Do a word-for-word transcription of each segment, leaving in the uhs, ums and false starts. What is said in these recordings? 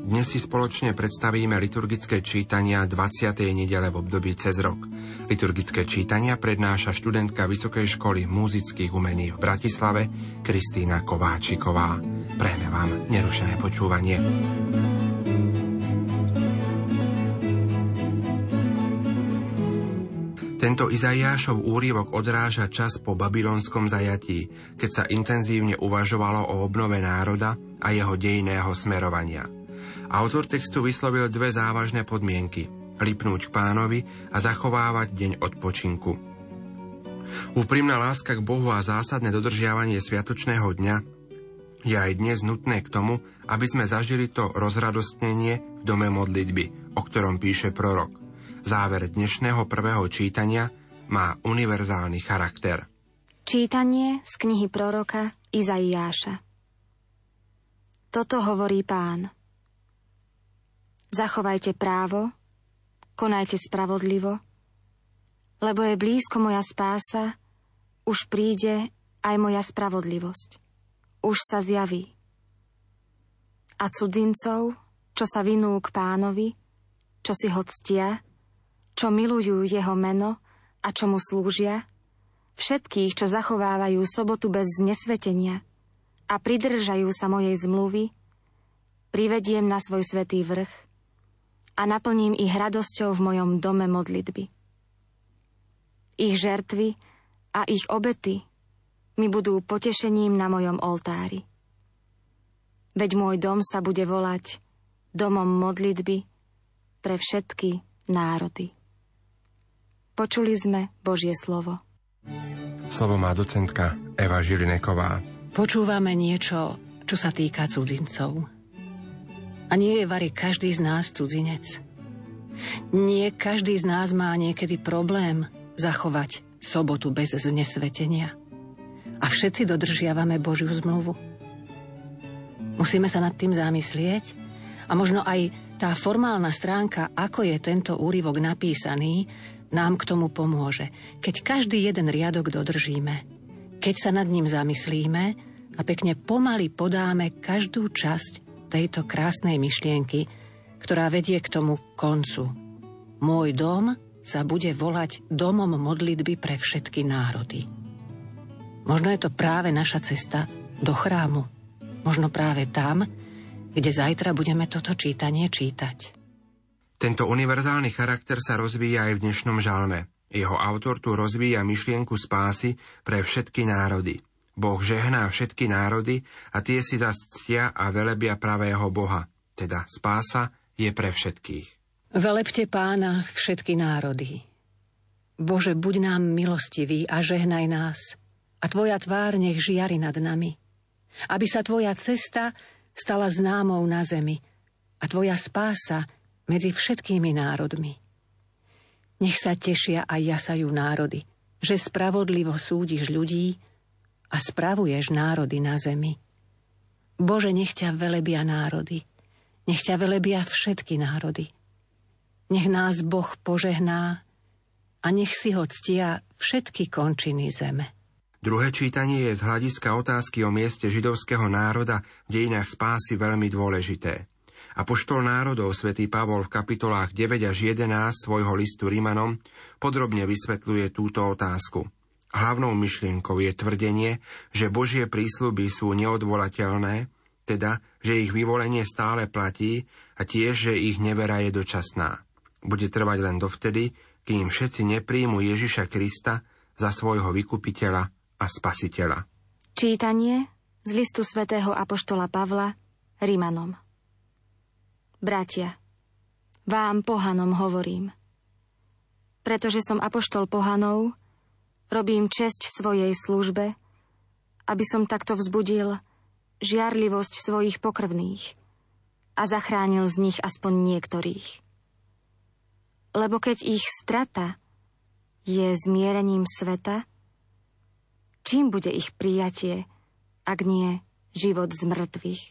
Dnes si spoločne predstavíme liturgické čítania dvadsiatej nedele v období cez rok. Liturgické čítania prednáša študentka Vysokej školy múzických umení v Bratislave Kristína Kováčiková. Prejme vám nerušené počúvanie. Tento Izaiášov úryvok odráža čas po babylonskom zajatí, keď sa intenzívne uvažovalo o obnove národa a jeho dejinného smerovania. Autor textu vyslovil dve závažné podmienky: lipnúť k Pánovi a zachovávať deň odpočinku. Úprimná láska k Bohu a zásadné dodržiavanie sviatočného dňa je aj dnes nutné k tomu, aby sme zažili to rozradostnenie v dome modlitby, o ktorom píše prorok. Záver dnešného prvého čítania má univerzálny charakter. Čítanie z knihy proroka Izaiáša. Toto hovorí Pán: zachovajte právo, konajte spravodlivo, lebo je blízko moja spása, už príde aj moja spravodlivosť, už sa zjaví. A cudzincov, čo sa vinú k Pánovi, čo si ho ctia, čo milujú jeho meno a čo mu slúžia, všetkých, čo zachovávajú sobotu bez znesvetenia a pridržajú sa mojej zmluvy, privediem na svoj svätý vrch a naplním ich radosťou v mojom dome modlitby. Ich žertvy a ich obety mi budú potešením na mojom oltári. Veď môj dom sa bude volať domom modlitby pre všetky národy. Počuli sme Božie slovo. Slovo má docentka Eva Žilineková. Počúvame niečo, čo sa týka cudzincov. A nie je vari každý z nás cudzinec. Nie každý z nás má niekedy problém zachovať sobotu bez znesvetenia. A všetci dodržiavame Božiu zmluvu. Musíme sa nad tým zamyslieť a možno aj tá formálna stránka, ako je tento úryvok napísaný, nám k tomu pomôže, keď každý jeden riadok dodržíme, keď sa nad ním zamyslíme a pekne pomaly podáme každú časť tejto krásnej myšlienky, ktorá vedie k tomu koncu. Môj dom sa bude volať domom modlitby pre všetky národy. Možno je to práve naša cesta do chrámu. Možno práve tam, kde zajtra budeme toto čítanie čítať. Tento univerzálny charakter sa rozvíja aj v dnešnom žalme. Jeho autor tu rozvíja myšlienku spásy pre všetky národy. Boh žehná všetky národy a tie si zastia a velebia pravého Boha. Teda spása je pre všetkých. Velebte Pána všetky národy. Bože, buď nám milostivý a žehnaj nás. A tvoja tvár nech žiari nad nami. Aby sa tvoja cesta stala známou na zemi a tvoja spása medzi všetkými národmi. Nech sa tešia a jasajú národy, že spravodlivo súdiš ľudí a spravuješ národy na zemi. Bože, nech ťa velebia národy, nech ťa velebia všetky národy. Nech nás Boh požehná a nech si ho ctia všetky končiny zeme. Druhé čítanie je z hľadiska otázky o mieste židovského národa v dejinách spásy veľmi dôležité. Apoštol národov svätý Pavol v kapitolách deväť až jedenásť svojho listu Rimanom podrobne vysvetľuje túto otázku. Hlavnou myšlienkou je tvrdenie, že Božie prísľuby sú neodvolateľné, teda, že ich vyvolenie stále platí a tiež, že ich nevera je dočasná. Bude trvať len dovtedy, kým všetci nepríjmu Ježiša Krista za svojho vykupiteľa a spasiteľa. Čítanie z listu svätého apoštola Pavla Rimanom. Bratia, vám pohanom hovorím. Pretože som apoštol pohanov, robím česť svojej službe, aby som takto vzbudil žiarlivosť svojich pokrvných a zachránil z nich aspoň niektorých. Lebo keď ich strata je zmierením sveta, čím bude ich prijatie ak nie život z mŕtvych.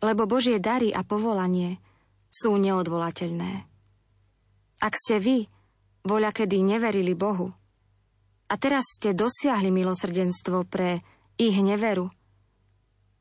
Lebo Božie dary a povolanie sú neodvolateľné. Ak ste vy, voľakedy neverili Bohu, a teraz ste dosiahli milosrdenstvo pre ich neveru,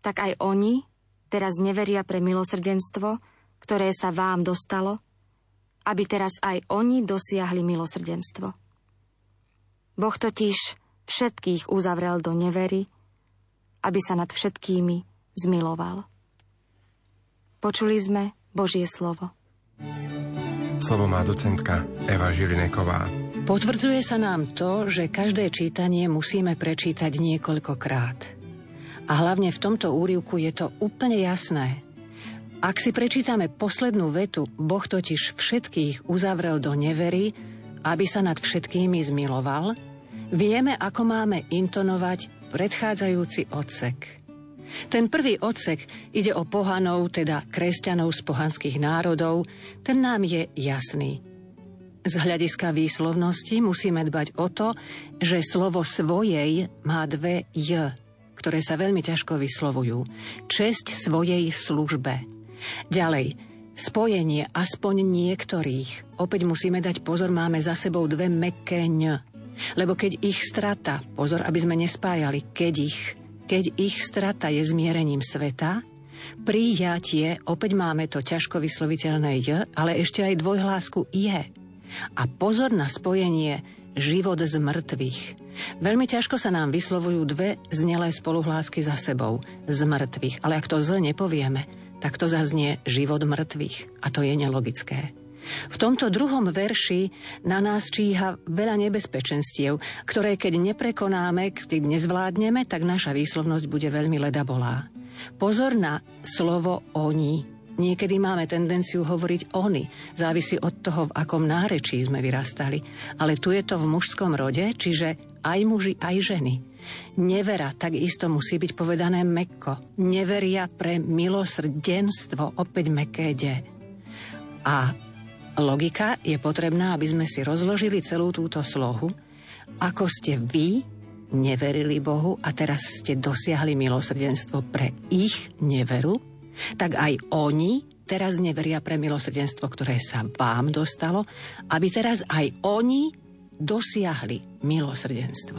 tak aj oni teraz neveria pre milosrdenstvo, ktoré sa vám dostalo, aby teraz aj oni dosiahli milosrdenstvo. Boh totiž všetkých uzavrel do nevery, aby sa nad všetkými zmiloval. Počuli sme Božie slovo. Slovo má docentka Eva Žilineková. Potvrdzuje sa nám to, že každé čítanie musíme prečítať niekoľkokrát. A hlavne v tomto úryvku je to úplne jasné. Ak si prečítame poslednú vetu, Boh totiž všetkých uzavrel do nevery, aby sa nad všetkými zmiloval, vieme, ako máme intonovať predchádzajúci odsek. Ten prvý odsek ide o pohanov, teda kresťanov z pohanských národov, ten nám je jasný. Z hľadiska výslovnosti musíme dbať o to, že slovo svojej má dve j, ktoré sa veľmi ťažko vyslovujú. Česť svojej službe. Ďalej, spojenie aspoň niektorých. Opäť musíme dať pozor, máme za sebou dve mäkké ň. Lebo keď ich strata, pozor, aby sme nespájali, keď ich, keď ich strata je zmierením sveta, prijatie, opäť máme to ťažko vysloviteľné j, ale ešte aj dvojhlásku je. A pozor na spojenie život z mŕtvych. Veľmi ťažko sa nám vyslovujú dve znelé spoluhlásky za sebou, z mŕtvych, ale ak to z nepovieme, tak to zaznie život mŕtvych. A to je nelogické. V tomto druhom verši na nás číha veľa nebezpečenstiev, ktoré keď neprekonáme, keď nezvládneme, tak naša výslovnosť bude veľmi ledabolá. Pozor na slovo oni. Niekedy máme tendenciu hovoriť oni. Závisí od toho, v akom nárečí sme vyrastali. Ale tu je to v mužskom rode, čiže aj muži, aj ženy. Nevera takisto musí byť povedané mäkko. Neveria pre milosrdenstvo, opäť mäkké D. A logika je potrebná, aby sme si rozložili celú túto slohu, ako ste vy neverili Bohu a teraz ste dosiahli milosrdenstvo pre ich neveru, tak aj oni teraz neveria pre milosrdenstvo, ktoré sa vám dostalo, aby teraz aj oni dosiahli milosrdenstvo.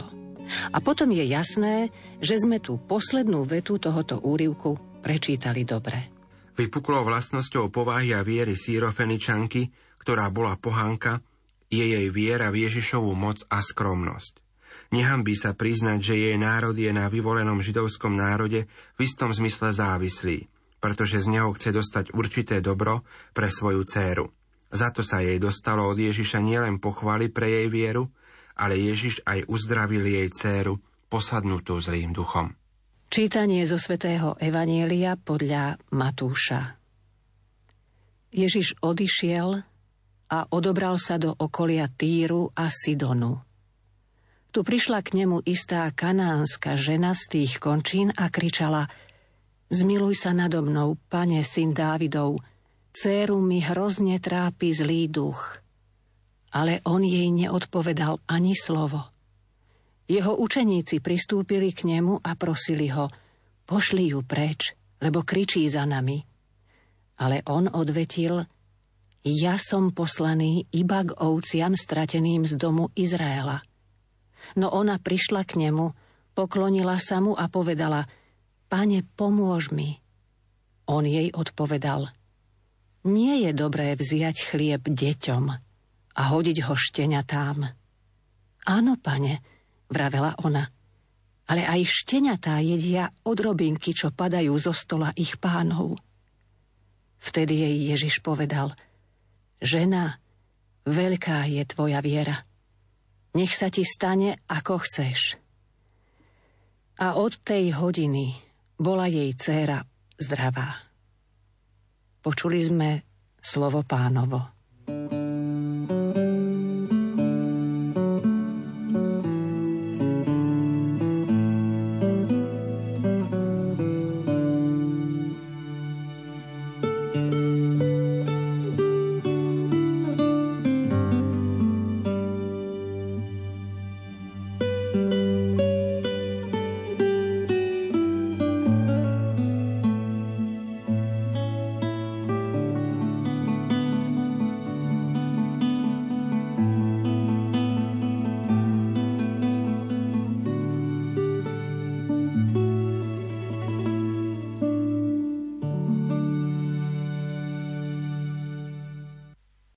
A potom je jasné, že sme tú poslednú vetu tohoto úryvku prečítali dobre. Vypuklou vlastnosťou povahy a viery Sýrofeničanky, ktorá bola pohánka, je jej viera v Ježišovu moc a skromnosť. Nehanbí sa priznať, že jej národ je na vyvolenom židovskom národe v istom zmysle závislý, pretože z neho chce dostať určité dobro pre svoju dcéru. Za to sa jej dostalo od Ježiša nielen pochvaly pre jej vieru, ale Ježiš aj uzdravil jej dcéru, posadnutú zlým duchom. Čítanie zo svätého Evanielia podľa Matúša. Ježiš odišiel a odobral sa do okolia Týru a Sidonu. Tu prišla k nemu istá kanánska žena z tých končín a kričala: Zmiluj sa nado mnou, Pane, syn Dávidov, dcéru mi hrozne trápi zlý duch. Ale on jej neodpovedal ani slovo. Jeho učeníci pristúpili k nemu a prosili ho: Pošli ju preč, lebo kričí za nami. Ale on odvetil: Ja som poslaný iba k ovciam strateným z domu Izraela. No ona prišla k nemu, poklonila sa mu a povedala: Pane, pomôž mi. On jej odpovedal: Nie je dobré vziať chlieb deťom a hodiť ho šteňatám. Áno, pane, vravela ona, ale aj šteňatá jedia odrobinky, čo padajú zo stola ich pánov. Vtedy jej Ježiš povedal: Žena, veľká je tvoja viera. Nech sa ti stane, ako chceš. A od tej hodiny bola jej dcéra zdravá. Počuli sme slovo pánovo.